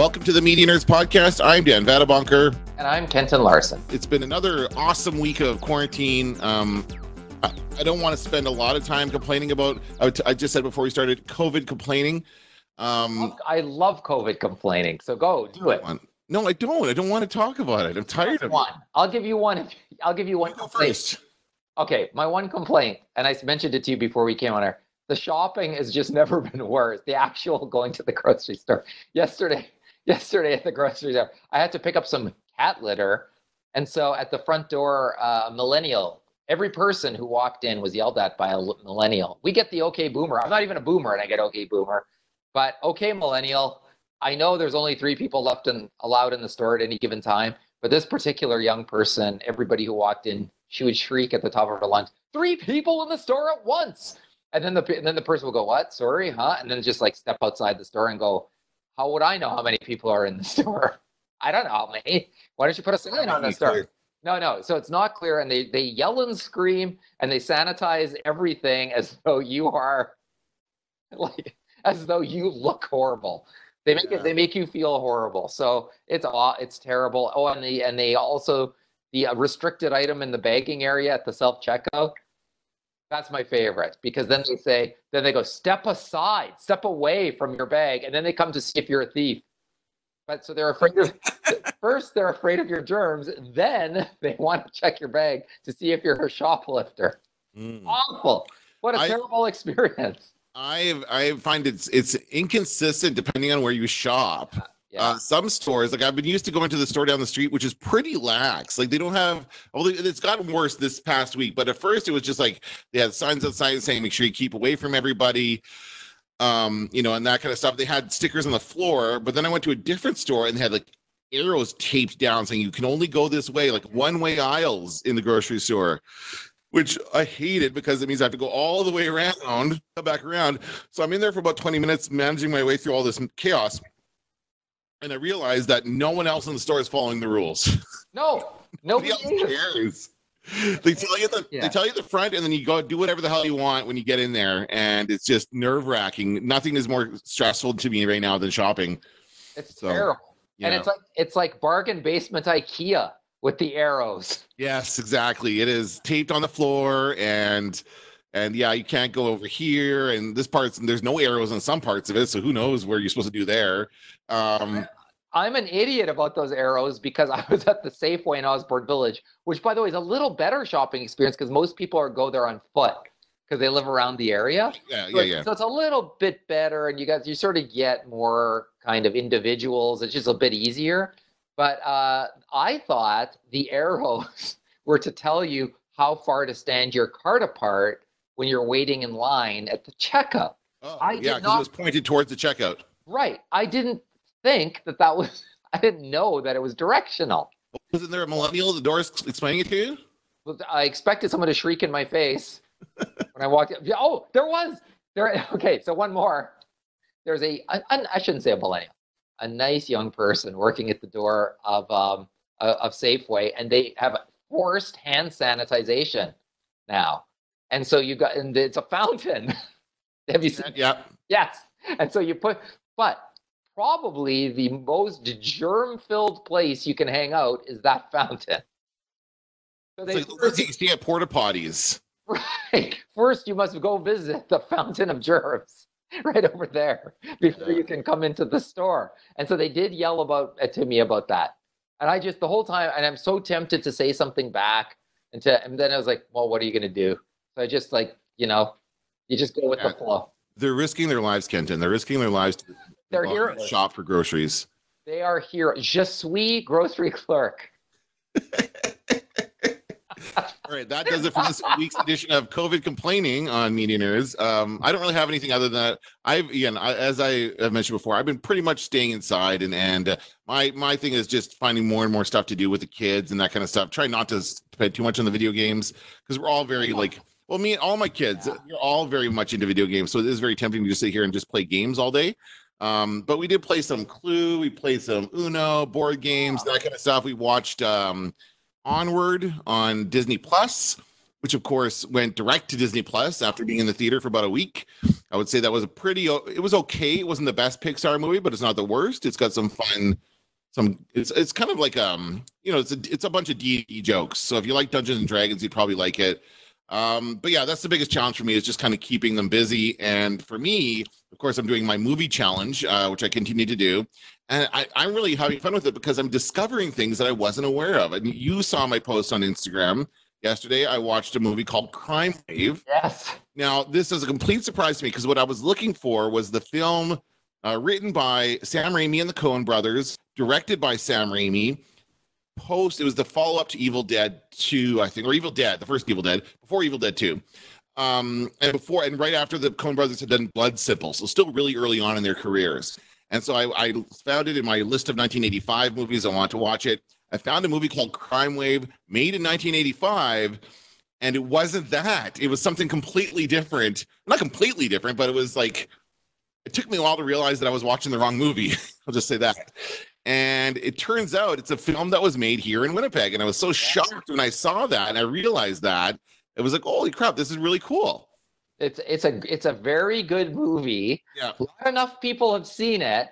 Welcome to the Media Nurse Podcast. I'm Dan Vadebunker. And I'm Kenton Larson. It's been another awesome week of quarantine. I don't want to spend a lot of time complaining about, I just said before we started, COVID complaining. I love COVID complaining, so go do it. No, I don't. I don't want to talk about it. I'm tired of it. I'll give you one. I'll give you one complaint. First. Okay, my one complaint, and I mentioned it to you before we came on air. The shopping has just never been worse. The actual going to the grocery store. Yesterday at the grocery store, I had to pick up some cat litter. And so at the front door, a millennial, every person who walked in was yelled at by a millennial. We get the okay boomer. I'm not even a boomer and I get okay boomer. But okay millennial, I know there's only 3 people left and allowed in the store at any given time. But this particular young person, everybody who walked in, she would shriek at the top of her lungs, 3 people in the store at once. And then the person will go, what? Sorry, huh? And then just like step outside the store and go, how would I know how many people are in the store? I don't know how many. Why don't you put a sign on the store? No. So it's not clear. And they yell and scream and they sanitize everything as though you are like, as though you look horrible. They make it, they make you feel horrible. So it's terrible. Oh, and they also, the restricted item in the bagging area at the self-checkout. That's my favorite, because then they say, then they go, step aside, step away from your bag, and then they come to see if you're a thief. But so they're afraid of, first they're afraid of your germs, then they want to check your bag to see if you're a shoplifter. Awful! What a terrible experience. I find it's inconsistent depending on where you shop. Yeah. Some stores, like I've been used to going to the store down the street, which is pretty lax. Like they don't have, although it's gotten worse this past week, but at first it was just like they had signs outside saying, make sure you keep away from everybody, you know, and that kind of stuff. They had stickers on the floor, but then I went to a different store and they had like arrows taped down saying you can only go this way, like one-way aisles in the grocery store, which I hated because it means I have to go all the way around, come back around. So I'm in there for about 20 minutes managing my way through all this chaos. And I realized that no one else in the store is following the rules. No, nobody cares. They tell you the front, and then you go do whatever the hell you want when you get in there, and it's just nerve-wracking. Nothing is more stressful to me right now than shopping. It's terrible, and it's like bargain basement IKEA with the arrows. Yes, exactly. It is taped on the floor, and yeah, you can't go over here, and this part's, there's no arrows in some parts of it, so who knows where you're supposed to do there. I'm an idiot about those arrows because I was at the Safeway in Osborne Village, which, by the way, is a little better shopping experience because most people go there on foot because they live around the area. Yeah. So it's a little bit better, and you sort of get more kind of individuals. It's just a bit easier. But I thought the arrows were to tell you how far to stand your cart apart when you're waiting in line at the checkout. Oh, yeah, because it was pointed towards the checkout. Right. I didn't think that was, I didn't know that it was directional. Wasn't there a millennial at the door explaining it to you? I expected someone to shriek in my face when I walked in. Oh, there was. Okay, so one more. There's I shouldn't say a millennial, a nice young person working at the door of Safeway, and they have forced hand sanitization now. And so and it's a fountain. Have you seen? Yeah. Yes. And so but probably the most germ-filled place you can hang out is that fountain. So it's like first you see at porta potties. Right. First, you must go visit the fountain of germs right over there before you can come into the store. And so they did yell to me about that. And I just the whole time, and I'm so tempted to say something back, and then I was like, well, what are you going to do? So I just like, you know, you just go with the flow. They're risking their lives, Kenton. They're risking their lives. They're here. Shop for groceries. They are here. Je suis grocery clerk. All right, that does it for this week's edition of COVID Complaining on Media Nurse. I don't really have anything other than that. As I have mentioned before, I've been pretty much staying inside, and my thing is just finding more and more stuff to do with the kids and that kind of stuff. Try not to spend too much on the video games because we're all very like. Well, me and all my kids, we're all very much into video games, so it is very tempting to just sit here and just play games all day. But we did play some Clue, we played some Uno, board games, that kind of stuff. We watched Onward on Disney+. which of course went direct to Disney Plus after being in the theater for about a week. I would say that was it was okay. It wasn't the best Pixar movie, but it's not the worst. It's got some fun, it's kind of like, it's a bunch of D&D jokes. So if you like Dungeons and Dragons, you'd probably like it. But yeah, that's the biggest challenge for me, is just kind of keeping them busy. And for me, of course, I'm doing my movie challenge, which I continue to do. And I'm really having fun with it because I'm discovering things that I wasn't aware of. And you saw my post on Instagram yesterday. I watched a movie called Crime Wave. Yes. Now, this is a complete surprise to me because what I was looking for was the film written by Sam Raimi and the Coen brothers, directed by Sam Raimi. It was the follow-up to Evil Dead 2, I think, or Evil Dead, the first Evil Dead, before Evil Dead 2. And right after the Coen brothers had done Blood Simple, so still really early on in their careers. And so I found it in my list of 1985 movies. I want to watch it. I found a movie called Crime Wave, made in 1985, and it wasn't that. It was something completely different. Not completely different, but it was like, it took me a while to realize that I was watching the wrong movie. I'll just say that. And it turns out it's a film that was made here in Winnipeg. And I was so shocked when I saw that and I realized that. It was like, holy crap, this is really cool. It's a very good movie. Yeah. Not enough people have seen it.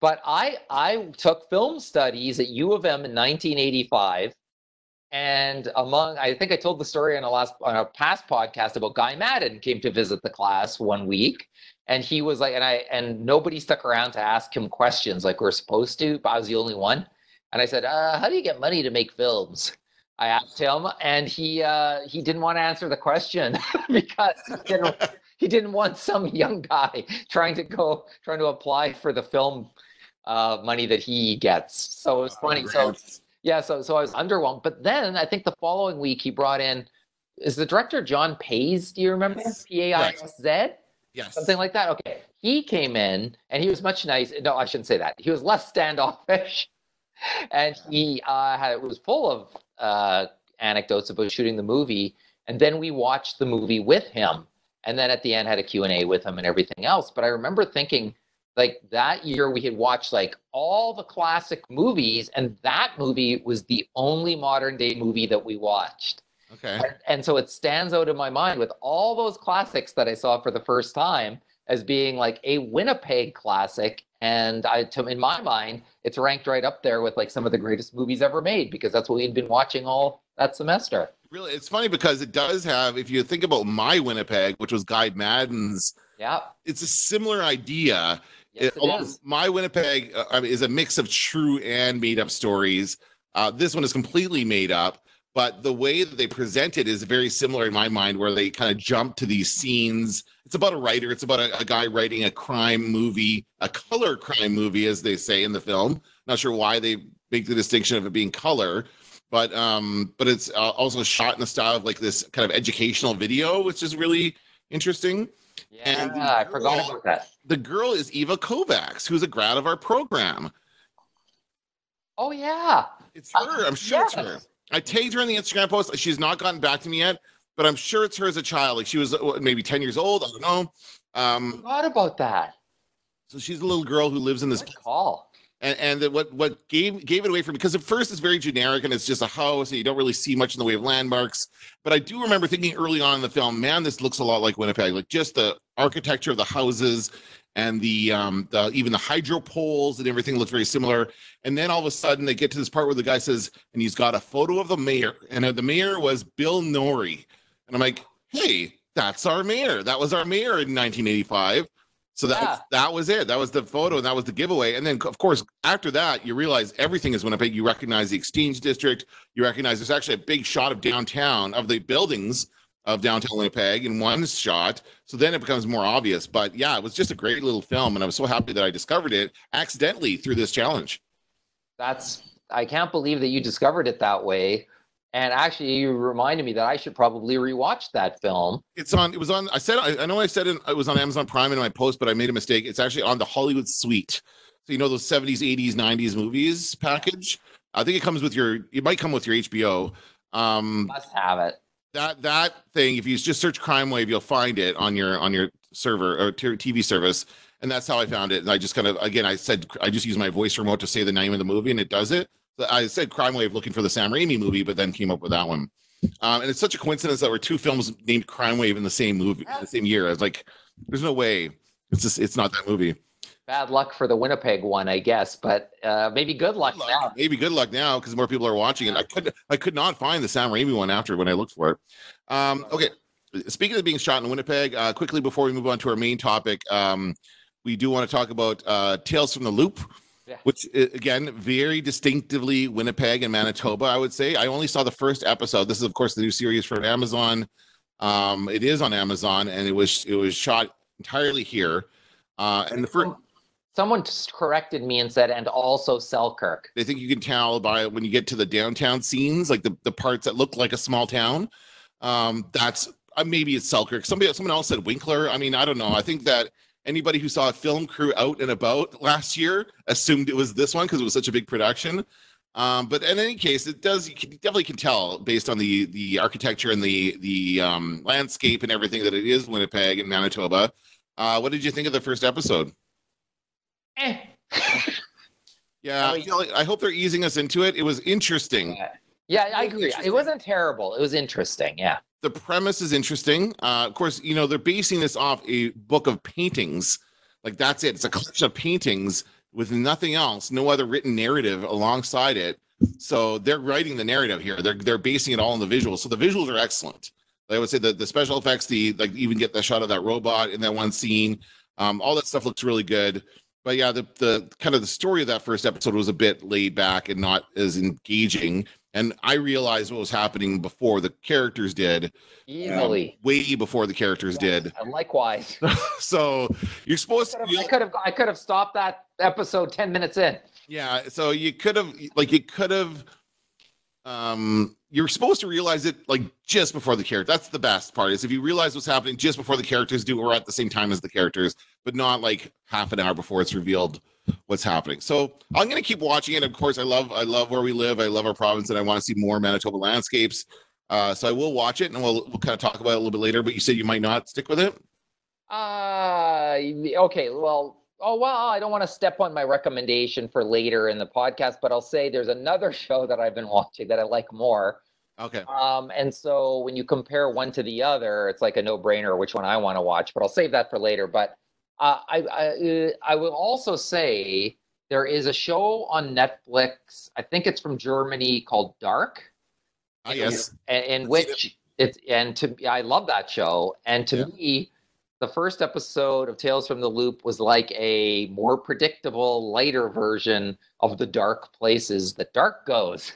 But I took film studies at U of M in 1985. And I think I told the story on a past podcast about Guy Maddin came to visit the class one week, and he was like, and nobody stuck around to ask him questions like we're supposed to, but I was the only one. And I said, how do you get money to make films? I asked him, and he didn't want to answer the question because he didn't want some young guy trying to apply for the film money that he gets. So it was funny. Right. So I was underwhelmed. But then I think the following week he brought in, is the director John Paizs? Do you remember? Yes. P-A-I-S-Z? Yes. Something like that. Okay. He came in and he was much nicer. No, I shouldn't say that. He was less standoffish. And he was full of anecdotes about shooting the movie. And then we watched the movie with him. And then at the end had a Q&A with him and everything else. But I remember thinking, like, that year we had watched like all the classic movies, and that movie was the only modern day movie that we watched. Okay. And so it stands out in my mind with all those classics that I saw for the first time as being like a Winnipeg classic. And in my mind, it's ranked right up there with like some of the greatest movies ever made, because that's what we had been watching all that semester. Really, it's funny because it does have, if you think about My Winnipeg, which was Guy Maddin's, yeah, it's a similar idea. Yes, it is. My Winnipeg is a mix of true and made-up stories. This one is completely made up. But the way that they present it is very similar in my mind, where they kind of jump to these scenes. It's about a writer. It's about a guy writing a crime movie, a color crime movie, as they say in the film. Not sure why they make the distinction of it being color. But it's also shot in the style of like this kind of educational video, which is really interesting. Yeah, and I forgot about that. The girl is Eva Kovacs, who's a grad of our program. Oh, yeah. It's her. I'm sure it's her. I tagged her in the Instagram post. She's not gotten back to me yet, but I'm sure it's her as a child. Like, she was maybe 10 years old. I don't know. I forgot about that. So she's a little girl who lives in this call. And what gave it away for me, because at first it's very generic and it's just a house and you don't really see much in the way of landmarks. But I do remember thinking early on in the film, man, this looks a lot like Winnipeg, like just the architecture of the houses and even the hydro poles and everything looked very similar. And then all of a sudden they get to this part where the guy says, and he's got a photo of the mayor, and the mayor was Bill Norrie. And I'm like, hey, that's our mayor. That was our mayor in 1985. So that was it. That was the photo, and that was the giveaway. And then, of course, after that, you realize everything is Winnipeg. You recognize the Exchange District. You recognize there's actually a big shot of downtown, of the buildings of downtown Winnipeg in one shot. So then it becomes more obvious. But, yeah, it was just a great little film, and I was so happy that I discovered it accidentally through this challenge. I can't believe that you discovered it that way. And actually, you reminded me that I should probably rewatch that film. It was on Amazon Prime in my post, but I made a mistake. It's actually on the Hollywood Suite. So, you know, those 70s, 80s, 90s movies package. I think it might come with your HBO. Must have it. That thing, if you just search Crime Wave, you'll find it on your server or TV service. And that's how I found it. And I just kind of, again, I just use my voice remote to say the name of the movie and it does it. I said Crime Wave looking for the Sam Raimi movie, but then came up with that one. And it's such a coincidence that there were two films named Crime Wave in the same movie, in the same year. I was like, there's no way. It's just, it's not that movie. Bad luck for the Winnipeg one, I guess, but maybe good luck now. Maybe good luck now because more people are watching it. I could not find the Sam Raimi one after when I looked for it. Okay, speaking of being shot in Winnipeg, quickly before we move on to our main topic, we do want to talk about Tales from the Loop. Yeah. Which, again, very distinctively Winnipeg and Manitoba, I would say. I only saw the first episode. This is, of course, the new series from Amazon. It is on Amazon, and it was shot entirely here. And the first, someone corrected me and said, and also Selkirk. I think you can tell by when you get to the downtown scenes, like the parts that look like a small town. That's maybe it's Selkirk. Someone else said Winkler. I mean, I don't know. I think that anybody who saw a film crew out and about last year assumed it was this one because it was such a big production. But in any case, it does, you definitely can tell based on the architecture and the landscape and everything that it is Winnipeg and Manitoba. What did you think of the first episode? Yeah, I hope they're easing us into it. It was interesting. Yeah, I agree. It wasn't terrible. It was interesting. Yeah. The premise is interesting. Of course, you know, they're basing this off a book of paintings. Like, that's it. It's a collection of paintings with nothing else, no other written narrative alongside it. So they're writing the narrative here. They're basing it all on the visuals. So the visuals are excellent. I would say that the special effects, like even get the shot of that robot in that one scene. All that stuff looks really good. But yeah, the kind of the story of that first episode was a bit laid back and not as engaging. And I realized what was happening before the characters did. Easily. Way before the characters did. And likewise. So you're supposed to... I could have stopped that episode 10 minutes in. Yeah, so you could have... Like, you could have... You're supposed to realize it, like, just before the character. That's the best part, is if you realize what's happening just before the characters do or at the same time as the characters, but not, like, half an hour before it's revealed what's happening. So I'm going to keep watching it. Of course, I love where we live. I love our province, and I want to see more Manitoba landscapes. So I will watch it, and we'll kind of talk about it a little bit later, but you said you might not stick with it? Okay, well... Oh, well, I don't want to step on my recommendation for later in the podcast, but I'll say there's another show that I've been watching that I like more. Okay. And so when you compare one to the other, it's like a no-brainer which one I want to watch, but I'll save that for later. But I will also say there is a show on Netflix, I think it's from Germany, called Dark. Yes. In which it's, and I love that show. And to me, the first episode of Tales from the Loop was like a more predictable, lighter version of the dark places that Dark goes,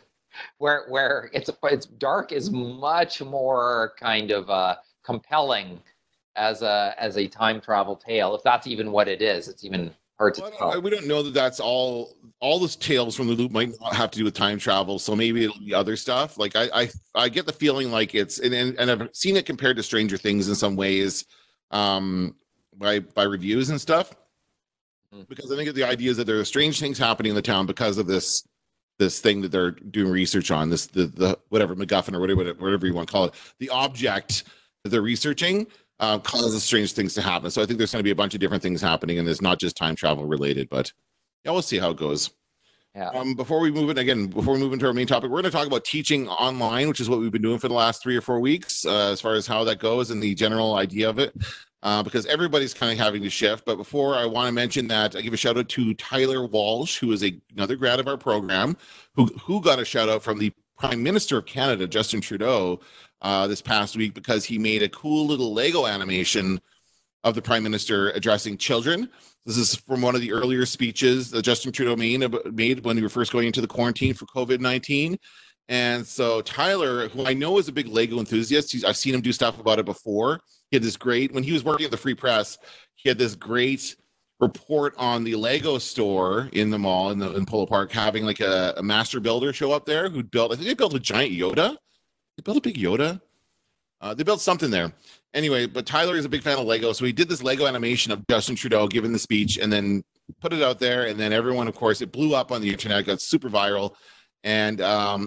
where it's Dark is much more kind of compelling as a time travel tale, if that's even what it is. It's even hard to tell. We don't know that that's all those Tales from the Loop might not have to do with time travel, so maybe it'll be other stuff. Like I get the feeling like it's and I've seen it compared to Stranger Things in some ways. By reviews and stuff, because I think the idea is that there are strange things happening in the town because of this thing that they're doing research on, the whatever MacGuffin or whatever you want to call it, the object that they're researching causes strange things to happen. So I think there's going to be a bunch of different things happening, and it's not just time travel related, but yeah, we'll see how it goes. Yeah. Before we move into our main topic, we're going to talk about teaching online, which is what we've been doing for the last 3 or 4 weeks, as far as how that goes and the general idea of it, because everybody's kind of having to shift. But before, I want to mention that I give a shout out to Tyler Walsh, who is another grad of our program, who got a shout out from the Prime Minister of Canada, Justin Trudeau, this past week, because he made a cool little Lego animation of the Prime Minister addressing children. This is from one of the earlier speeches that Justin Trudeau made when we were first going into the quarantine for COVID-19. And so Tyler, who I know is a big Lego enthusiast, I've seen him do stuff about it before. He had this great, when he was working at the Free Press, he had this great report on the Lego store in the mall in Polo Park, having like a master builder show up there who built, I think they built a giant Yoda. They built a big Yoda. They built something there. Anyway, but Tyler is a big fan of Lego, so he did this Lego animation of Justin Trudeau giving the speech and then put it out there, and then everyone, of course, it blew up on the internet, got super viral, and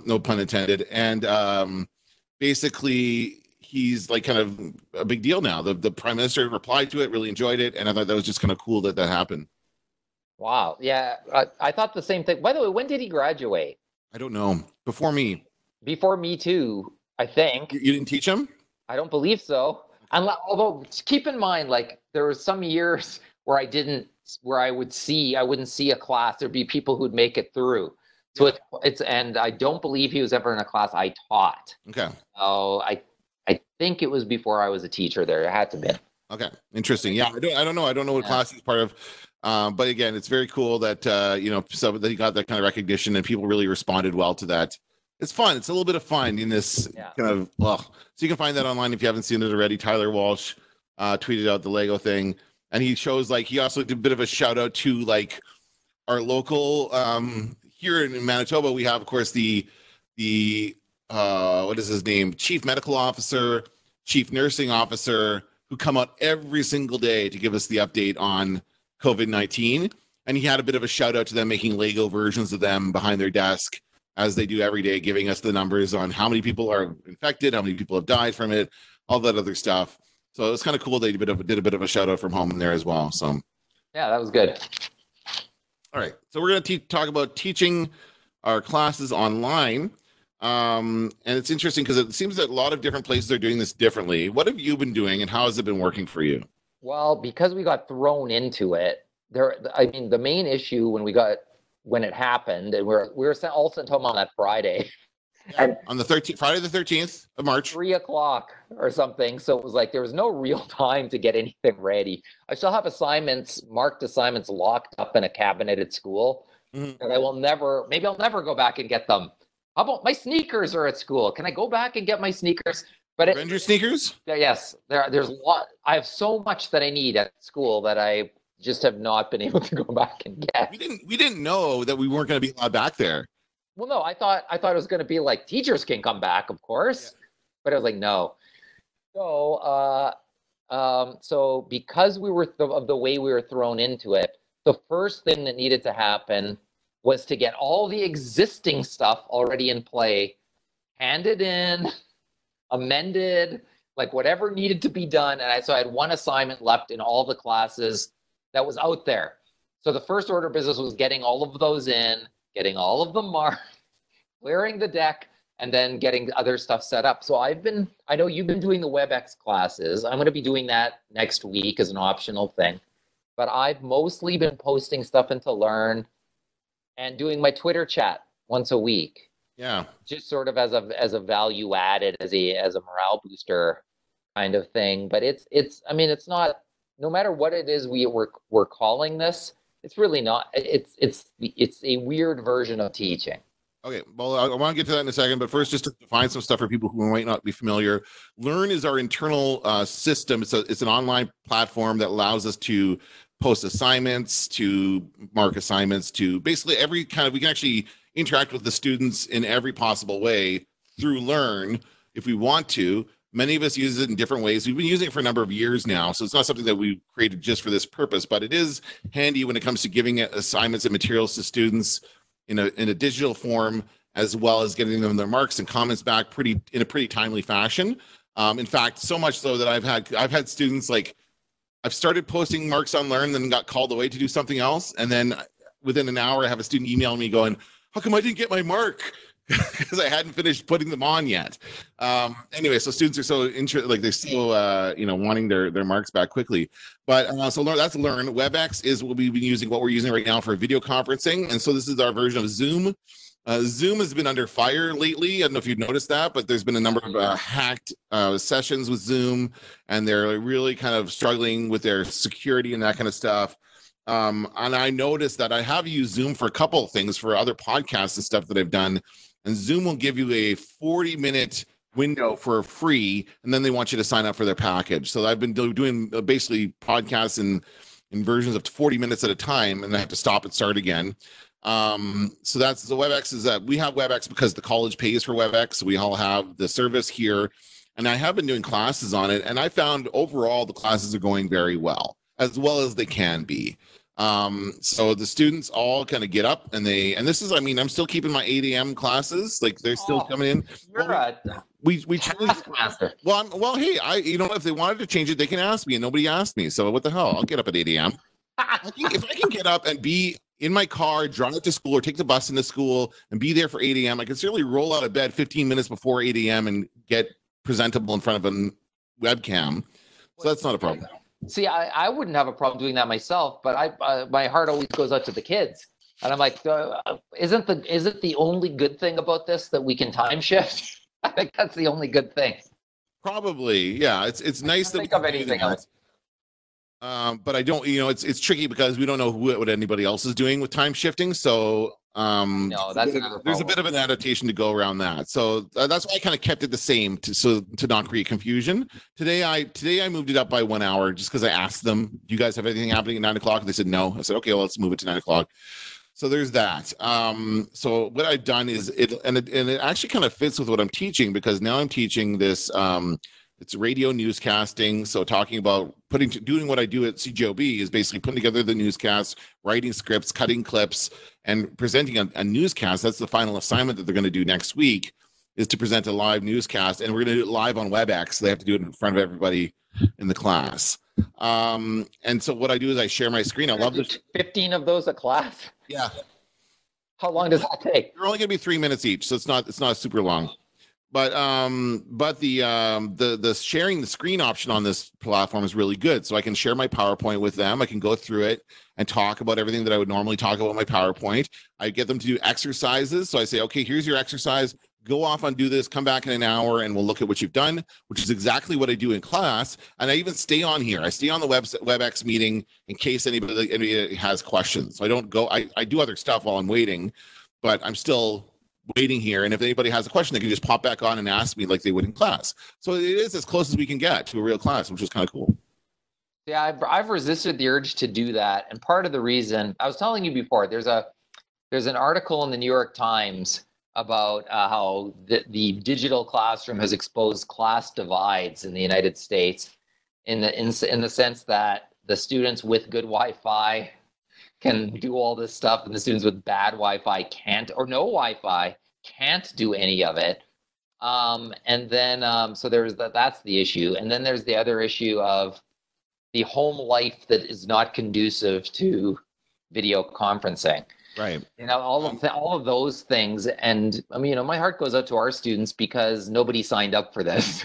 no pun intended, and basically he's like kind of a big deal now. The Prime Minister replied to it, really enjoyed it, and I thought that was just kind of cool that happened. Wow, yeah, I thought the same thing. By the way, when did he graduate? I don't know. Before me. Before me, too. I think. You didn't teach him? I don't believe so. Although, keep in mind, like, there were some years where I wouldn't see a class. There'd be people who'd make it through. So and I don't believe he was ever in a class I taught. Okay. So I think it was before I was a teacher there. It had to be. Okay. Interesting. Yeah. I don't know what class he's part of. But again, it's very cool that, so that he got that kind of recognition and people really responded well to that. It's fun. It's a little bit of fun in this kind of, so you can find that online if you haven't seen it already. Tyler Walsh tweeted out the Lego thing, and he shows, like, he also did a bit of a shout out to, like, our local, here in Manitoba, we have, of course, the what is his name? Chief medical officer, chief nursing officer, who come out every single day to give us the update on COVID-19. And he had a bit of a shout out to them, making Lego versions of them behind their desk, as they do every day, giving us the numbers on how many people are infected, how many people have died from it, all that other stuff. So it was kind of cool they did a bit of a shout out from home in there as well. So yeah, that was good. All right, so we're going to talk about teaching our classes online. And it's interesting because it seems that a lot of different places are doing this differently. What have you been doing and how has it been working for you? Well, because we got thrown into it, the main issue when it happened, and we were all sent home on that Friday. And on the 13th, Friday the 13th of March. 3:00 or something. So it was like there was no real time to get anything ready. I still have marked assignments locked up in a cabinet at school. Mm-hmm. And I'll never go back and get them. How about my sneakers are at school? Can I go back and get my sneakers? But Avenger sneakers? Yes. There's a lot. I have so much that I need at school that I just have not been able to go back and get. We didn't know that we weren't going to be allowed back there. Well, no, I thought it was going to be like teachers can come back, of course, but I was like, no. So, so because we were of the way we were thrown into it, the first thing that needed to happen was to get all the existing stuff already in play, handed in, amended, like whatever needed to be done. And so I had one assignment left in all the classes that was out there. So the first order of business was getting all of those in, getting all of them marked, clearing the deck, and then getting other stuff set up. So I know you've been doing the WebEx classes. I'm going to be doing that next week as an optional thing. But I've mostly been posting stuff into Learn and doing my Twitter chat once a week. Yeah. Just sort of as a value added, as a morale booster kind of thing. But it's not, no matter what it is we're calling this, it's really not. It's a weird version of teaching. Okay, well, I want to get to that in a second, but first, just to define some stuff for people who might not be familiar. Learn is our internal system. It's an online platform that allows us to post assignments, to mark assignments, to basically every kind of. We can actually interact with the students in every possible way through Learn if we want to. Many of us use it in different ways. We've been using it for a number of years now, so it's not something that we created just for this purpose, but it is handy when it comes to giving assignments and materials to students in a digital form, as well as getting them their marks and comments back in a pretty timely fashion. In fact, so much so that I've had students, like, I've started posting marks on Learn, then got called away to do something else, and then within an hour, I have a student email me going, "How come I didn't get my mark?" Because I hadn't finished putting them on yet. Anyway, so students are so interested, like they're still, wanting their marks back quickly. But so that's Learn. WebEx is what we've been using, what we're using right now for video conferencing. And so this is our version of Zoom. Zoom has been under fire lately. I don't know if you've noticed that, but there's been a number of hacked sessions with Zoom, and they're really kind of struggling with their security and that kind of stuff. And I noticed that I have used Zoom for a couple of things for other podcasts and stuff that I've done. And Zoom will give you a 40-minute window for free, and then they want you to sign up for their package. So I've been doing basically podcasts in versions of 40 minutes at a time, and I have to stop and start again. So that's the WebEx. We have WebEx because the college pays for WebEx. So we all have the service here, and I have been doing classes on it. And I found overall the classes are going very well as they can be. So the students all kind of get up I'm still keeping my 8 a.m. classes. Like they're still coming in. We changed classes. Well, hey, if they wanted to change it, they can ask me, and nobody asked me. So what the hell? I'll get up at 8 a.m. If I can get up and be in my car, drive to school or take the bus into school and be there for 8 a.m., I can certainly roll out of bed 15 minutes before 8 a.m. and get presentable in front of a webcam. So that's not a problem. See, I wouldn't have a problem doing that myself, but I my heart always goes out to the kids. And I'm like, isn't the only good thing about this that we can time shift? I think that's the only good thing. Probably, yeah. It's nice that we can't think of anything else. But I don't, it's tricky because we don't know what anybody else is doing with time shifting. So no, that's there's a bit of an adaptation to go around that. So that's why I kind of kept it the same to not create confusion. Today I moved it up by 1 hour just because I asked them, do you guys have anything happening at 9 o'clock? And they said no. I said, okay, well, let's move it to 9 o'clock. So there's that. So what I've done is it actually kind of fits with what I'm teaching, because now I'm teaching this, it's radio newscasting. So talking about doing what I do at CJOB is basically putting together the newscast, writing scripts, cutting clips, and presenting a newscast. That's the final assignment that they're going to do next week, is to present a live newscast, and we're going to do it live on WebEx. So they have to do it in front of everybody in the class. And so what I do is I share my screen. I love this. 15 of those a class. Yeah. How long does that take? They're only going to be 3 minutes each, so it's not super long. But the sharing the screen option on this platform is really good. So I can share my PowerPoint with them. I can go through it and talk about everything that I would normally talk about in my PowerPoint. I get them to do exercises. So I say, okay, here's your exercise. Go off and do this. Come back in an hour and we'll look at what you've done, which is exactly what I do in class. And I even stay on here. I stay on the WebEx meeting in case anybody has questions. So I don't go. I do other stuff while I'm waiting, but I'm still waiting here, and if anybody has a question, they can just pop back on and ask me like they would in class. So it is as close as we can get to a real class, which is kind of cool. Yeah, I've resisted the urge to do that, and part of the reason, I was telling you before, there's an article in the New York Times about how the digital classroom has exposed class divides in the United States, in the sense that the students with good Wi-Fi can do all this stuff, and the students with bad Wi-Fi can't, or no Wi-Fi can't do any of it. And then, so there's that, that's the issue. And then there's the other issue of the home life that is not conducive to video conferencing. Right. You know, all of those things. And I mean, my heart goes out to our students because nobody signed up for this.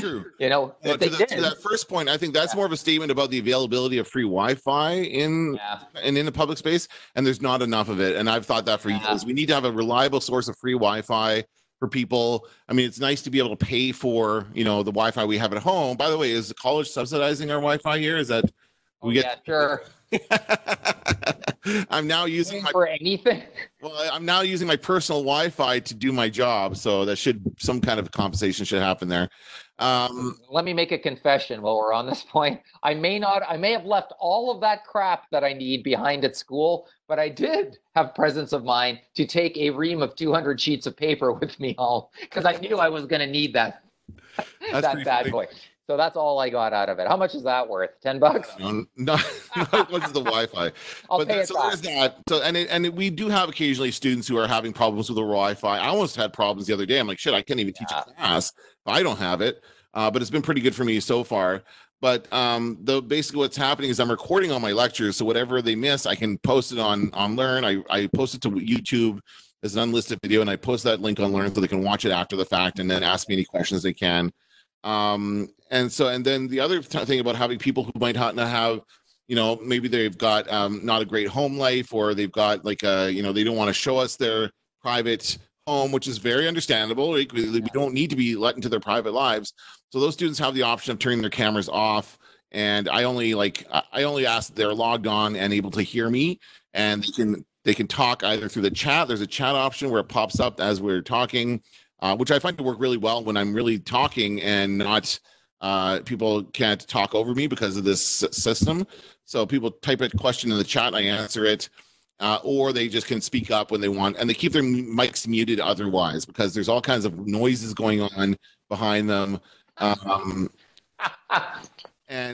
True. To that first point, I think that's more of a statement about the availability of free Wi-Fi in the public space, and there's not enough of it. And I've thought that for years. We need to have a reliable source of free Wi-Fi for people. I mean, it's nice to be able to pay for the Wi-Fi we have at home. By the way, is the college subsidizing our Wi-Fi here? Is that we get? Yeah, sure. I'm now using for anything. Well, I'm now using my personal Wi-Fi to do my job, so that some kind of compensation should happen there. Let me make a confession while we're on this point. I may have left all of that crap that I need behind at school, but I did have presence of mind to take a ream of 200 sheets of paper with me home, because I knew I was going to need that. That bad boy. So that's all I got out of it. How much is that worth? $10? No, it wasn't the Wi-Fi. There's that. So and we do have occasionally students who are having problems with the Wi-Fi. I almost had problems the other day. I'm like, shit, I can't even teach a class if I don't have it. But it's been pretty good for me so far. But basically what's happening is I'm recording all my lectures, so whatever they miss, I can post it on Learn. I post it to YouTube as an unlisted video, and I post that link on Learn so they can watch it after the fact and then ask me any questions they can. And then the other thing about having people who might not have, maybe they've got not a great home life, or they've got they don't want to show us their private home, which is very understandable. Right? We don't need to be let into their private lives. So those students have the option of turning their cameras off. And I only ask that they're logged on and able to hear me, and they can talk either through the chat. There's a chat option where it pops up as we're talking. Which I find to work really well when I'm really talking and not people can't talk over me because of this system. So people type a question in the chat, I answer it, or they just can speak up when they want, and they keep their mics muted otherwise because there's all kinds of noises going on behind them. And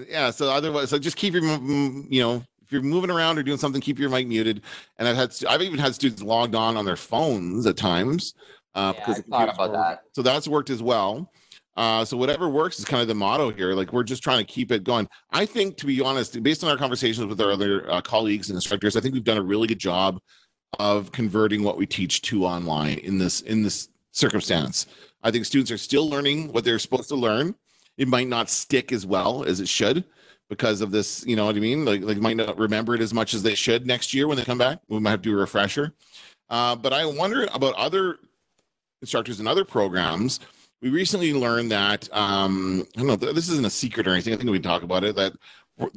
yeah, so otherwise, so just keep your, if you're moving around or doing something, keep your mic muted. And I've even had students logged on their phones at times. Because I thought about that. So that's worked as well. So whatever works is kind of the motto here. Like, we're just trying to keep it going. I think, to be honest, based on our conversations with our other colleagues and instructors, I think we've done a really good job of converting what we teach to online in this circumstance. I think students are still learning what they're supposed to learn. It might not stick as well as it should because of this, you know what I mean? Like might not remember it as much as they should next year when they come back. We might have to do a refresher. But I wonder about other instructors in other programs. We recently learned that, I don't know, this isn't a secret or anything. I think we can talk about it, that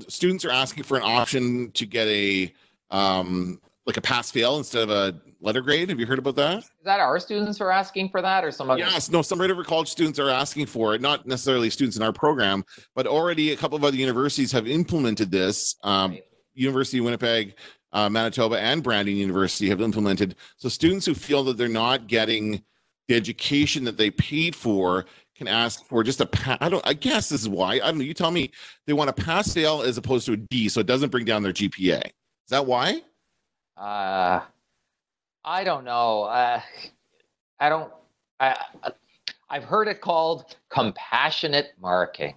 students are asking for an option to get a, like a pass-fail instead of a letter grade. Have you heard about that? Is that our students are asking for that or some other? Yes, no, some Red River College students are asking for it, not necessarily students in our program, but already a couple of other universities have implemented this. Right. University of Winnipeg, Manitoba, and Brandon University have implemented. So students who feel that they're not getting the education that they paid for can ask for just a pass. I guess this is why. I don't know. You tell me. They want a pass-fail as opposed to a D, so it doesn't bring down their GPA. Is that why? I don't know. I've heard it called compassionate marking.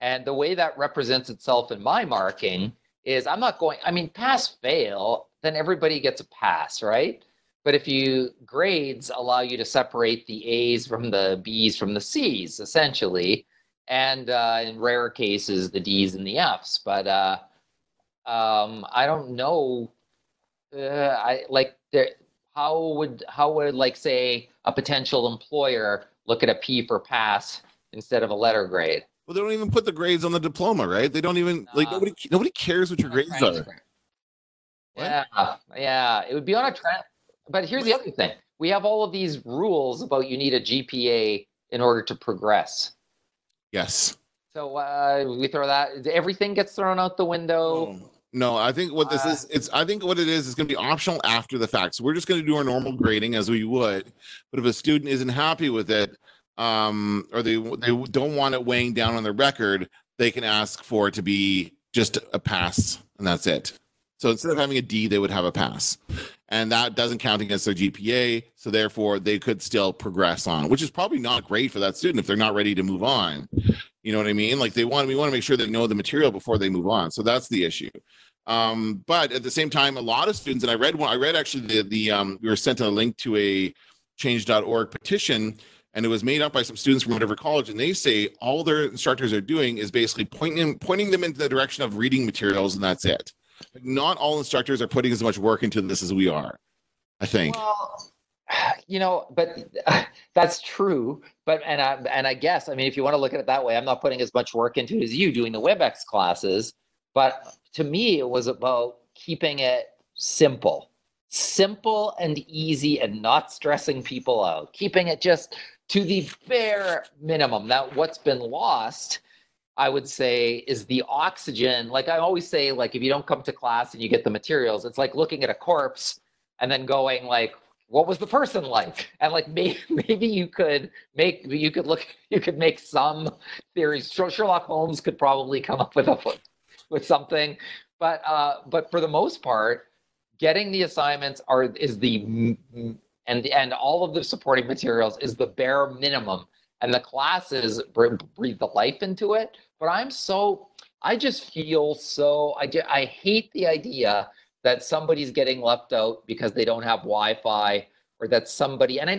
And the way that represents itself in my marking is I'm not going, I mean, pass fail, then everybody gets a pass, right? But if you grades allow you to separate the A's from the B's from the C's, essentially. And in rare cases, the D's and the F's. But I don't know. How would like say a potential employer look at a P for pass instead of a letter grade? Well, they don't even put the grades on the diploma, right? They don't even like nobody cares what your grades are. Yeah, it would be on a trend. But here's the other thing: we have all of these rules about you need a GPA in order to progress. Yes. So we throw that. Everything gets thrown out the window. Oh. No, I think what this is, it's going to be optional after the fact. So we're just going to do our normal grading as we would. But if a student isn't happy with it, or they don't want it weighing down on their record, they can ask for it to be just a pass, and that's it. So instead of having a D, they would have a pass. And that doesn't count against their GPA. So therefore, they could still progress on, which is probably not great for that student if they're not ready to move on. You know what I mean? Like we want to make sure they know the material before they move on. So that's the issue. But at the same time, a lot of students, and I read actually we were sent a link to a change.org petition, and it was made up by some students from whatever college. And they say all their instructors are doing is basically pointing them into the direction of reading materials. And that's it. Like, not all instructors are putting as much work into this as we are, I think. Well, you know, but that's true. But and I guess, I mean, if you want to look at it that way, I'm not putting as much work into it as you doing the WebEx classes. But to me, it was about keeping it simple and easy, and not stressing people out. Keeping it just to the bare minimum. Now, what's been lost, I would say, is the oxygen. Like I always say, like if you don't come to class and you get the materials, it's like looking at a corpse and then going like, what was the person like? And like maybe you could make some theories. Sherlock Holmes could probably come up with something, but for the most part, getting the assignments and all of the supporting materials is the bare minimum. And the classes breathe the life into it. But I hate the idea that somebody's getting left out because they don't have Wi-Fi, or that somebody, and I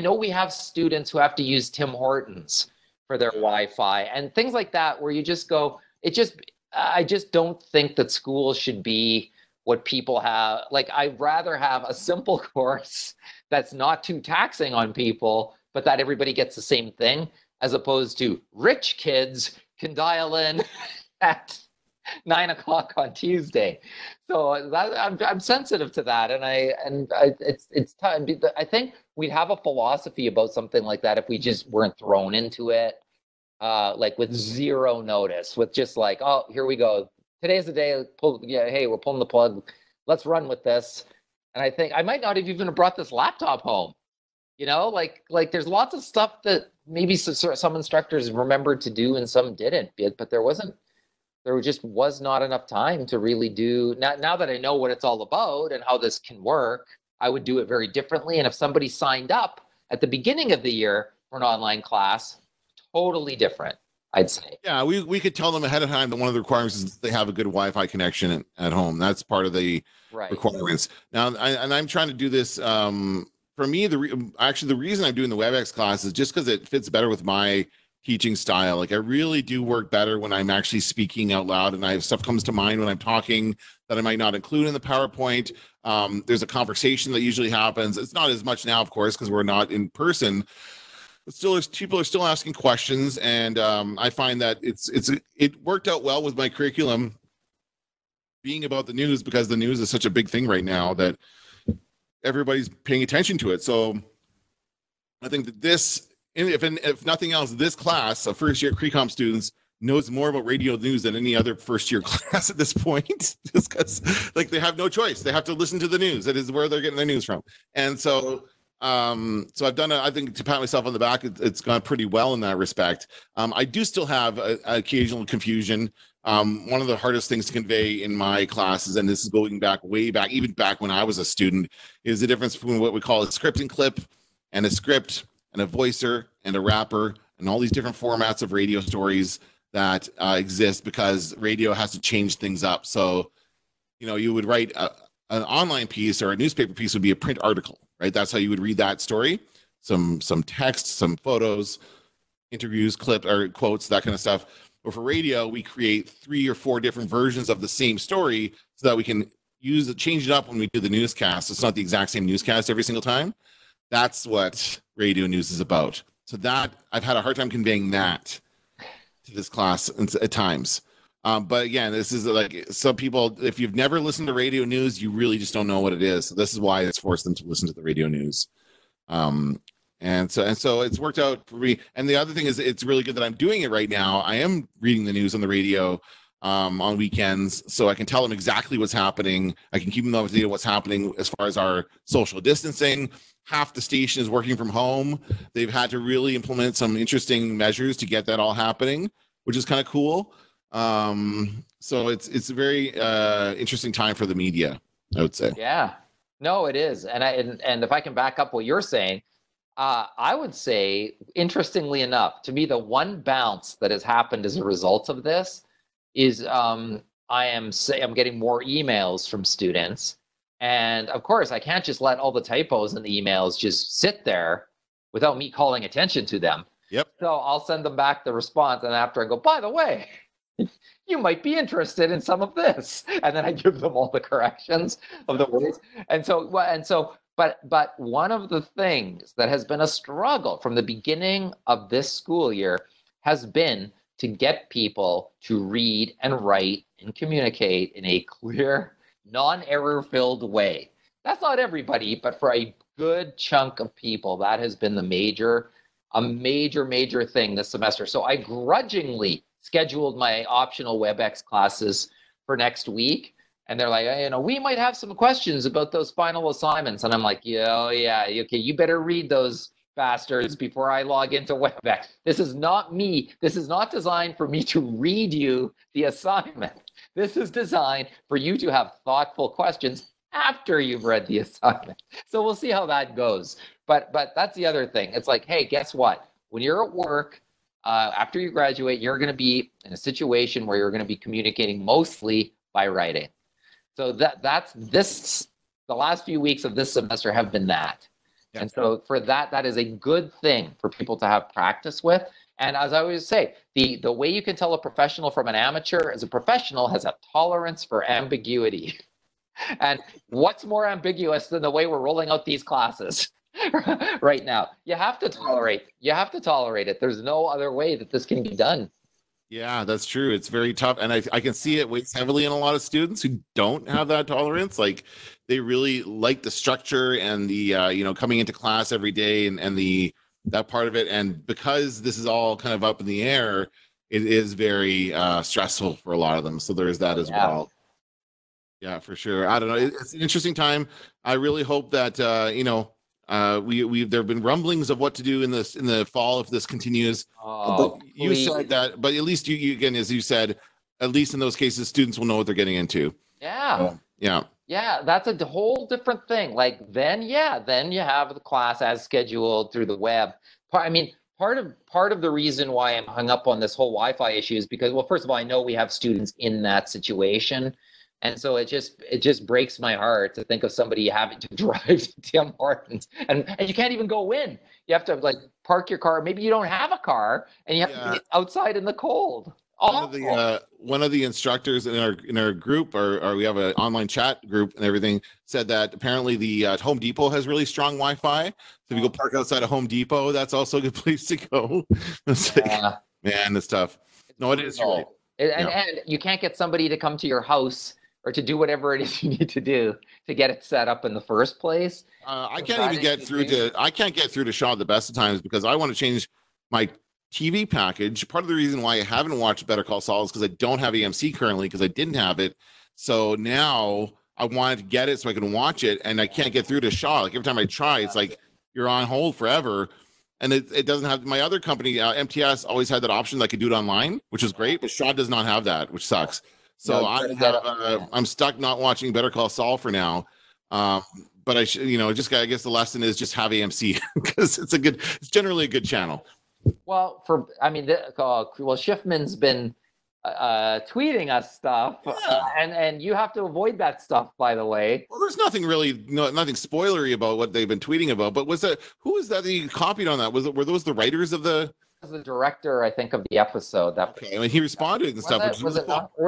know we have students who have to use Tim Hortons for their Wi-Fi and things like that, where you just go, I just don't think that school should be what people have. Like, I'd rather have a simple course that's not too taxing on people, but that everybody gets the same thing, as opposed to rich kids can dial in at 9:00 on Tuesday. So that, I'm sensitive to that, and it's time. I think we'd have a philosophy about something like that if we just weren't thrown into it, like with zero notice, with just like, oh, here we go. Today's the day. Hey, we're pulling the plug. Let's run with this. And I think I might not have even brought this laptop home. You know, like there's lots of stuff that maybe some instructors remembered to do and some didn't, but there was not enough time to really do. Now that I know what it's all about and how this can work, I would do it very differently. And if somebody signed up at the beginning of the year for an online class, totally different, I'd say. Yeah, we could tell them ahead of time that one of the requirements is that they have a good Wi-Fi connection at home. That's part of the requirements. Now, I'm trying to do this for me, the reason I'm doing the WebEx class is just because it fits better with my teaching style. Like, I really do work better when I'm actually speaking out loud, and stuff comes to mind when I'm talking that I might not include in the PowerPoint. There's a conversation that usually happens. It's not as much now, of course, because we're not in person. But still, people are still asking questions, and I find that it worked out well with my curriculum being about the news, because the news is such a big thing right now that everybody's paying attention to it. So I think that this, if nothing else, this class of first year CRECOM students knows more about radio news than any other first year class at this point, just because, like, they have no choice. They have to listen to the news. That is where they're getting their news from. And so, I've done, I think, to pat myself on the back, it's gone pretty well in that respect. I do still have occasional confusion. One of the hardest things to convey in my classes, and this is going back way back, even back when I was a student, is the difference between what we call a script and clip, and a script and a voicer and a rapper, and all these different formats of radio stories that exist, because radio has to change things up. So, you know, you would write an online piece, or a newspaper piece would be a print article, right? That's how you would read that story. Some text, some photos, interviews, clips, or quotes, that kind of stuff. But for radio, we create 3 or 4 different versions of the same story so that we can change it up when we do the newscast. It's not the exact same newscast every single time. That's what radio news is about. So that, I've had a hard time conveying that to this class at times. But again, this is like, some people, if you've never listened to radio news, you really just don't know what it is. So this is why it's forced them to listen to the radio news. And so it's worked out for me. And the other thing is, it's really good that I'm doing it right now. I am reading the news on the radio on weekends, so I can tell them exactly what's happening. I can keep them up to date on what's happening as far as our social distancing. Half the station is working from home. They've had to really implement some interesting measures to get that all happening, which is kind of cool. So it's a very interesting time for the media, I would say. Yeah, no, it is. And if I can back up what you're saying, I would say, interestingly enough, to me, the one bounce that has happened as a result of this is I'm getting more emails from students. And of course, I can't just let all the typos in the emails just sit there without me calling attention to them. Yep. So I'll send them back the response, and after I go, by the way, you might be interested in some of this. And then I give them all the corrections of the words. But one of the things that has been a struggle from the beginning of this school year has been to get people to read and write and communicate in a clear, non-error-filled way. That's not everybody, but for a good chunk of people, that has been the major thing this semester. So I grudgingly scheduled my optional WebEx classes for next week, and they're like, hey, you know, we might have some questions about those final assignments, and I'm like, yeah, okay, you better read those bastards before I log into WebEx. This is not me. This is not designed for me to read you the assignment. This is designed for you to have thoughtful questions after you've read the assignment. So we'll see how that goes. But that's the other thing. It's like, hey, guess what? When you're at work, after you graduate, you're going to be in a situation where you're going to be communicating mostly by writing. So the last few weeks of this semester have been that. Yeah. And so for that is a good thing for people to have practice with. And as I always say, the way you can tell a professional from an amateur is a professional has a tolerance for ambiguity. And what's more ambiguous than the way we're rolling out these classes right now? You have to tolerate it. There's no other way that this can be done. Yeah, that's true. It's very tough. And I can see it weighs heavily on a lot of students who don't have that tolerance. Like, they really like the structure and the, coming into class every day and that part of it. And because this is all kind of up in the air, it is very stressful for a lot of them. So there is that as well. Yeah, for sure. I don't know. It's an interesting time. I really hope that, there have been rumblings of what to do in the fall if this continues. Oh, you said that, but at least you again, as you said, at least in those cases, students will know what they're getting into. Yeah. Yeah, that's a whole different thing. Like then you have the class as scheduled through the web. Part of the reason why I'm hung up on this whole Wi-Fi issue is because, well, first of all, I know we have students in that situation, And so it just breaks my heart to think of somebody having to drive to Tim Hortons, and you can't even go in. You have to like park your car. Maybe you don't have a car, and you have to be outside in the cold. One of the instructors in our group, or we have an online chat group and everything, said that apparently the Home Depot has really strong Wi-Fi. So if you go park outside of Home Depot, that's also a good place to go. It's like, man, it's tough. No, it is. Right. And you can't get somebody to come to your house or to do whatever it is you need to do to get it set up in the first place. I can't get through to Shaw the best of times because I want to change my TV package. Part of the reason why I haven't watched Better Call Saul is because I don't have AMC currently because I didn't have it. So now I wanted to get it so I can watch it, and I can't get through to Shaw. Like every time I try, it's like you're on hold forever. And it doesn't have my other company, MTS, always had that option that I could do it online, which is great, but Shaw does not have that, which sucks. So no, I'm stuck not watching Better Call Saul for now. But I should, I guess the lesson is just have AMC because it's generally a good channel. Well, Schiffman's been tweeting us stuff, and you have to avoid that stuff, by the way. Well, there's nothing really, nothing spoilery about what they've been tweeting about. But who was that you copied on that? Were those the writers of the? It was the director, I think, of the episode. He responded and stuff. Was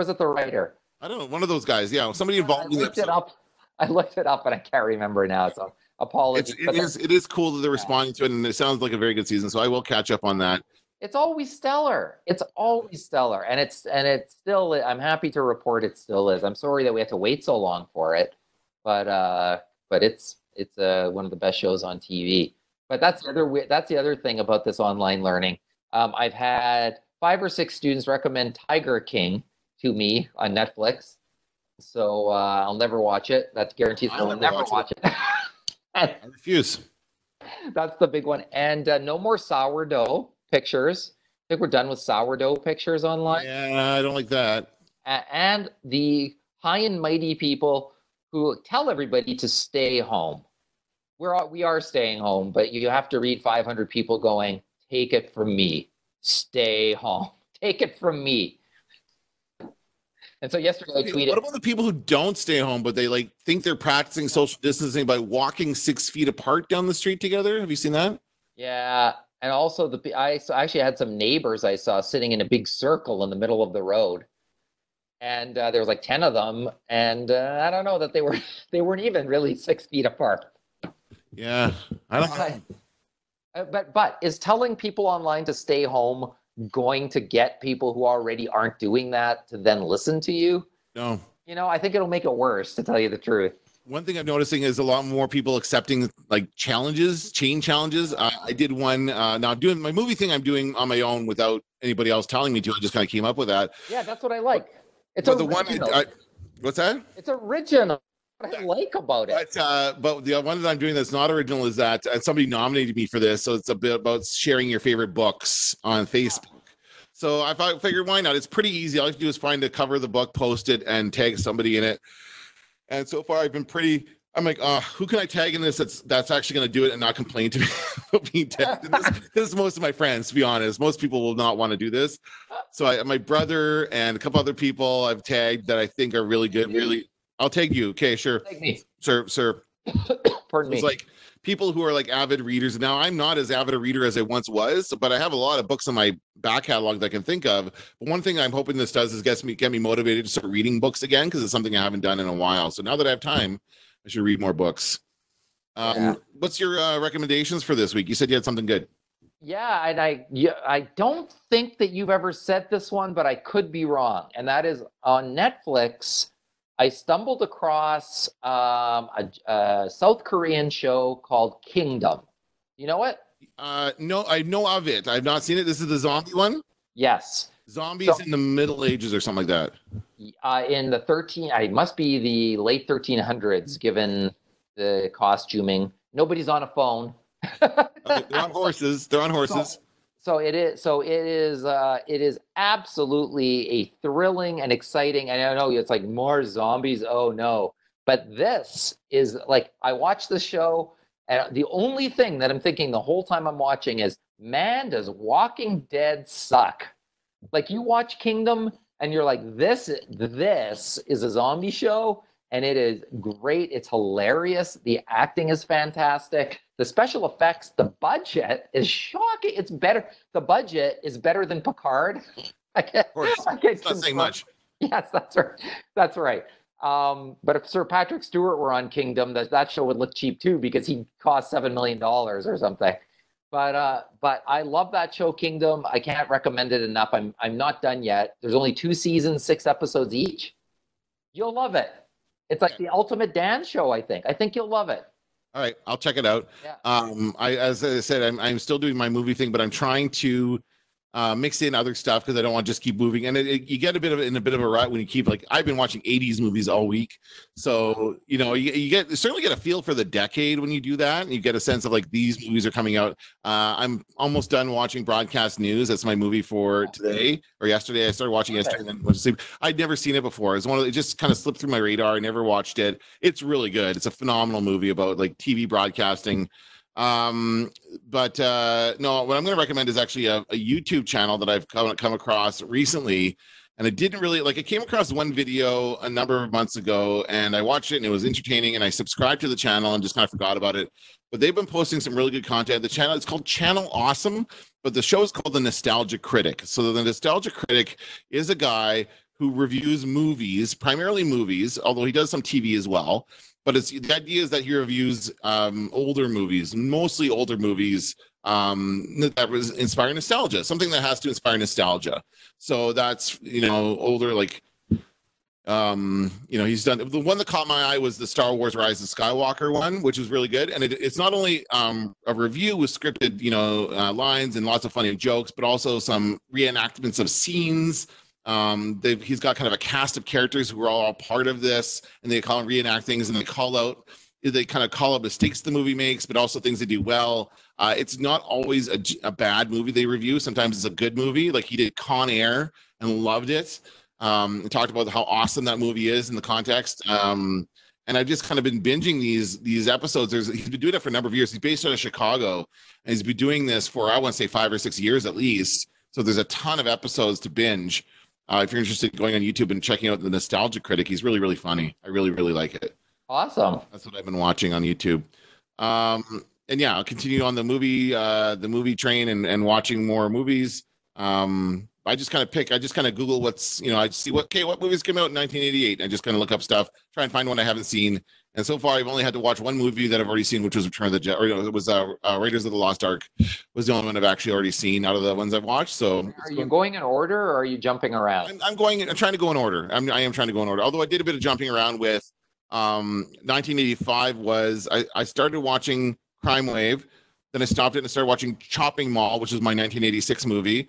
it the writer? I don't know. One of those guys. Yeah, somebody involved in the episode. I looked it up, and I can't remember now. So apologies. It is cool that they're responding to it, and it sounds like a very good season. So I will catch up on that. It's always stellar. And it's still, I'm happy to report it still is. I'm sorry that we have to wait so long for it, but it's one of the best shows on TV. But that's the other thing about this online learning. I've had 5 or 6 students recommend Tiger King to me on Netflix. So I'll never watch it. That's guaranteed. I'll never watch it. I refuse. That's the big one. And no more sourdough pictures. I think we're done with sourdough pictures online. Yeah, I don't like that. And the high and mighty people who tell everybody to stay home. We are staying home, but you have to read 500 people going, take it from me. Stay home. Take it from me. And so yesterday I tweeted. What about the people who don't stay home, but they like think they're practicing social distancing by walking 6 feet apart down the street together? Have you seen that? Yeah. And also, I actually had some neighbors I saw sitting in a big circle in the middle of the road, and there was like 10 of them, and I don't know that they weren't even really 6 feet apart. Yeah, I don't know. But is telling people online to stay home going to get people who already aren't doing that to then listen to you? No. I think it'll make it worse, to tell you the truth. One thing I'm noticing is a lot more people accepting like challenges, chain challenges. I did one now doing my movie thing. I'm doing on my own without anybody else telling me to. I just kind of came up with that. Yeah, that's what I like. It's original. What's that? It's original. What I like about it. But the one that I'm doing that's not original is that somebody nominated me for this. So it's a bit about sharing your favorite books on Facebook. Yeah. So I figured why not? It's pretty easy. All you have to do is find the cover of the book, post it, and tag somebody in it. And so far, I've been pretty. I'm like, who can I tag in this? That's actually going to do it and not complain to me about being tagged in this. This is most of my friends, to be honest. Most people will not want to do this. So my brother and a couple other people I've tagged that I think are really good. Really, I'll tag you. Okay, sure, tag me. Sir. Pardon me. It's like people who are like avid readers. Now I'm not as avid a reader as I once was, but I have a lot of books in my back catalog that I can think of. But one thing I'm hoping this does is get me motivated to start reading books again, because it's something I haven't done in a while. So now that I have time, I should read more books. What's your recommendations for this week? You said you had something good. Yeah, and I don't think that you've ever said this one, but I could be wrong. And that is on Netflix. I stumbled across a South Korean show called Kingdom. You know it? No, I know of it. I've not seen it. This is the zombie one? Yes. Zombies in the Middle Ages or something like that. In the it must be the late 1300s, given the costuming. Nobody's on a phone. They're on horses. So it is absolutely a thrilling and exciting, and I know it's like more zombies, oh no. But this is like, I watched the show, and the only thing that I'm thinking the whole time I'm watching is, man, does Walking Dead suck? Like you watch Kingdom, and you're like, this is a zombie show, and it is great. It's hilarious. The acting is fantastic. The special effects, the budget is shocking. It's better. The budget is better than Picard. Of course, it's not saying much. Yes, that's right. That's right. But if Sir Patrick Stewart were on Kingdom, that show would look cheap too, because he cost $7 million or something. But I love that show, Kingdom. I can't recommend it enough. I'm not done yet. There's only 2 seasons, 6 episodes each. You'll love it. It's like the ultimate Dan show, I think. I think you'll love it. All right, I'll check it out. Yeah. As I said, I'm still doing my movie thing, but I'm trying to mix in other stuff because I don't want to just keep moving. And you get a bit of a rut when you keep, like, I've been watching 80s movies all week. So, you know, you certainly get a feel for the decade when you do that. And you get a sense of, like, these movies are coming out. I'm almost done watching Broadcast News. That's my movie for today or yesterday. I started watching yesterday and then went to sleep. I'd never seen it before. It just kind of slipped through my radar. I never watched it. It's really good. It's a phenomenal movie about, like, TV broadcasting. No, what I'm going to recommend is actually a YouTube channel that I've come across recently. And I didn't really like, I came across one video a number of months ago and I watched it and it was entertaining and I subscribed to the channel and just kind of forgot about it, but they've been posting some really good content. The channel, it's called Channel Awesome, but the show is called The Nostalgia Critic. So The Nostalgia Critic is a guy who reviews movies, primarily movies, although he does some TV as well. But it's the idea is that he reviews older movies, mostly older movies that was inspiring nostalgia, something that has to inspire nostalgia. So that's, you know, older, like, you know, he's done. The one that caught my eye was the Star Wars Rise of Skywalker one, which was really good. And it's not only a review with scripted, you know, lines and lots of funny jokes, but also some reenactments of scenes. He's got kind of a cast of characters who are all part of this, and they call them reenactings, and they kind of call out mistakes the movie makes, but also things they do well. It's not always a bad movie they review. Sometimes it's a good movie. Like he did Con Air and loved it. And talked about how awesome that movie is in the context. And I've just kind of been binging these episodes. He's been doing it for a number of years. He's based out of Chicago, and he's been doing this for, I want to say, 5 or 6 years at least. So there's a ton of episodes to binge. If you're interested in going on YouTube and checking out The Nostalgia Critic, he's really, really funny. I really, really like it. Awesome. That's what I've been watching on YouTube. And yeah, I'll continue on the movie train and watching more movies. I just kind of Google what's, you know, I see what movies came out in 1988. I just kind of look up stuff, try and find one I haven't seen. And so far, I've only had to watch one movie that I've already seen, which was Return of the Jedi, or no, it was Raiders of the Lost Ark was the only one I've actually already seen out of the ones I've watched. So are you going in order or are you jumping around? I'm trying to go in order. I am trying to go in order. Although I did a bit of jumping around with 1985 was I started watching Crime Wave. Then I stopped it and started watching Chopping Mall, which was my 1986 movie.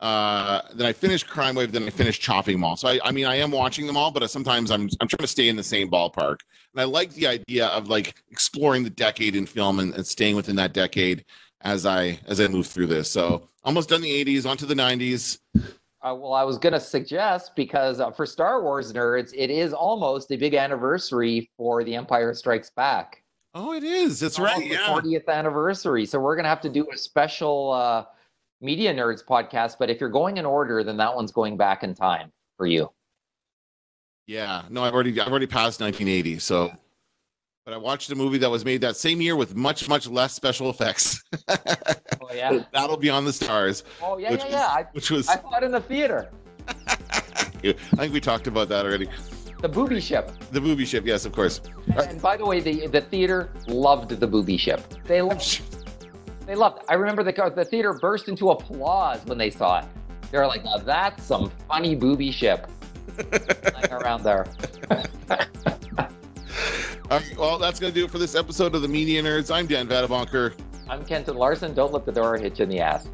Then I finished Crime Wave, then I finished Chopping Mall. So I mean, I am watching them all, but sometimes I'm trying to stay in the same ballpark. And I like the idea of, like, exploring the decade in film and staying within that decade as I move through this. So almost done the 80s, onto the 90s. Well, I was going to suggest, because for Star Wars nerds, it is almost a big anniversary for The Empire Strikes Back. Oh, it is. That's right. Yeah. 40th anniversary. So we're going to have to do a special, Media Nerds podcast, but if you're going in order, then that one's going back in time for you. Yeah, no, I've already passed 1980, so yeah. But I watched a movie that was made that same year with much, much less special effects. Oh yeah, Battle Beyond the Stars. Oh yeah, which was I thought in the theater. I think we talked about that already. The booby ship, yes, of course. And by the way, the theater loved the booby ship. They loved it. I remember the theater burst into applause when they saw it. They were like, oh, that's some funny booby ship. Like around there. All right, well, that's going to do it for this episode of the Media Nerds. I'm Dan Vadebunker. I'm Kenton Larson. Don't let the door hit you in the ass.